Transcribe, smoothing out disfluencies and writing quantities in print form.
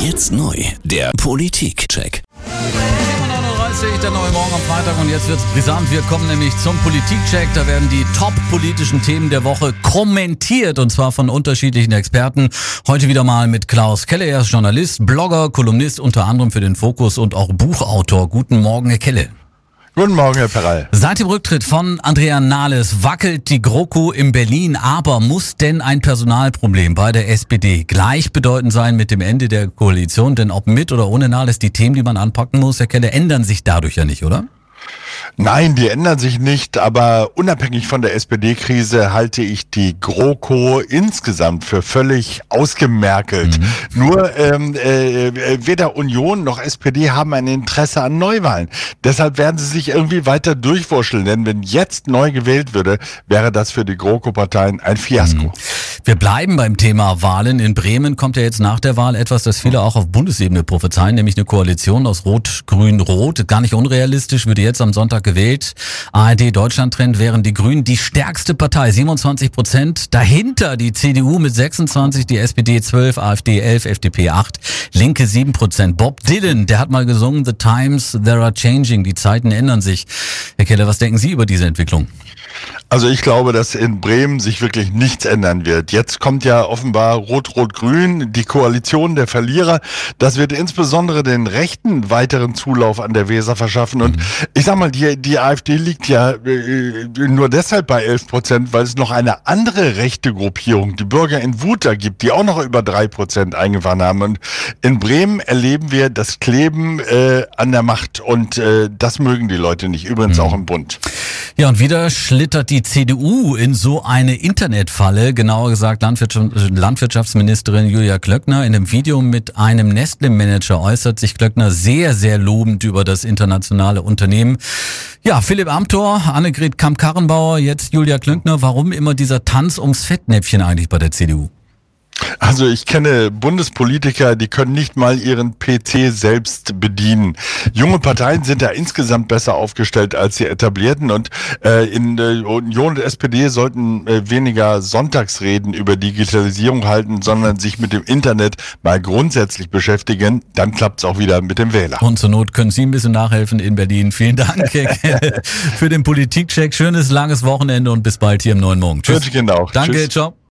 Jetzt neu, der Politikcheck. Dann neue Morgen am Freitag und jetzt wird's brisant. Wir kommen nämlich zum Politikcheck. Da werden die top-politischen Themen der Woche kommentiert und zwar von unterschiedlichen Experten. Heute wieder mal mit Klaus Kelle. Er ist Journalist, Blogger, Kolumnist, unter anderem für den Fokus und auch Buchautor. Guten Morgen, Herr Kelle. Guten Morgen, Herr Perrall. Seit dem Rücktritt von Andrea Nahles wackelt die GroKo in Berlin. Aber muss denn ein Personalproblem bei der SPD gleichbedeutend sein mit dem Ende der Koalition? Denn ob mit oder ohne Nahles, die Themen, die man anpacken muss, Herr Kelle, ändern sich dadurch ja nicht, oder? Nein, die ändern sich nicht, aber unabhängig von der SPD-Krise halte ich die GroKo insgesamt für völlig ausgemerkelt. Nur weder Union noch SPD haben ein Interesse an Neuwahlen. Deshalb werden sie sich irgendwie weiter durchwurscheln, denn wenn jetzt neu gewählt würde, wäre das für die GroKo-Parteien ein Fiasko. Wir bleiben beim Thema Wahlen. In Bremen kommt ja jetzt nach der Wahl etwas, das viele auch auf Bundesebene prophezeien, nämlich eine Koalition aus Rot, Grün, Rot. Gar nicht unrealistisch, würde jetzt am Sonntag gewählt. ARD Deutschlandtrend wären die Grünen die stärkste Partei, 27%. Dahinter die CDU mit 26, die SPD 12, AfD 11, FDP 8, Linke 7%. Bob Dylan, der hat mal gesungen, The Times There Are Changing, die Zeiten ändern sich. Herr Kelle, was denken Sie über diese Entwicklung? Also ich glaube, dass in Bremen sich wirklich nichts ändern wird. Jetzt kommt ja offenbar Rot-Rot-Grün, die Koalition der Verlierer. Das wird insbesondere den Rechten weiteren Zulauf an der Weser verschaffen. Und ich sag mal, die AfD liegt ja nur deshalb bei 11%, weil es noch eine andere rechte Gruppierung, die Bürger in Wut, da gibt, die auch noch über 3% eingefahren haben. Und in Bremen erleben wir das Kleben an der Macht. Und das mögen die Leute nicht, übrigens auch im Bund. Ja, und wieder schlittert die CDU in so eine Internetfalle, genauer gesagt Landwirtschaftsministerin Julia Klöckner. In einem Video mit einem Nestle-Manager äußert sich Klöckner sehr, sehr lobend über das internationale Unternehmen. Ja, Philipp Amthor, Annegret Kramp-Karrenbauer, jetzt Julia Klöckner. Warum immer dieser Tanz ums Fettnäpfchen eigentlich bei der CDU? Also ich kenne Bundespolitiker, die können nicht mal ihren PC selbst bedienen. Junge Parteien sind da insgesamt besser aufgestellt als die etablierten und in der Union und SPD sollten weniger Sonntagsreden über Digitalisierung halten, sondern sich mit dem Internet mal grundsätzlich beschäftigen. Dann klappt es auch wieder mit dem Wähler. Und zur Not können Sie ein bisschen nachhelfen in Berlin. Vielen Dank für den Politikcheck. Schönes, langes Wochenende und bis bald hier im Neuen Morgen. Tschüss. Genau. Danke, Tschüss. Ciao.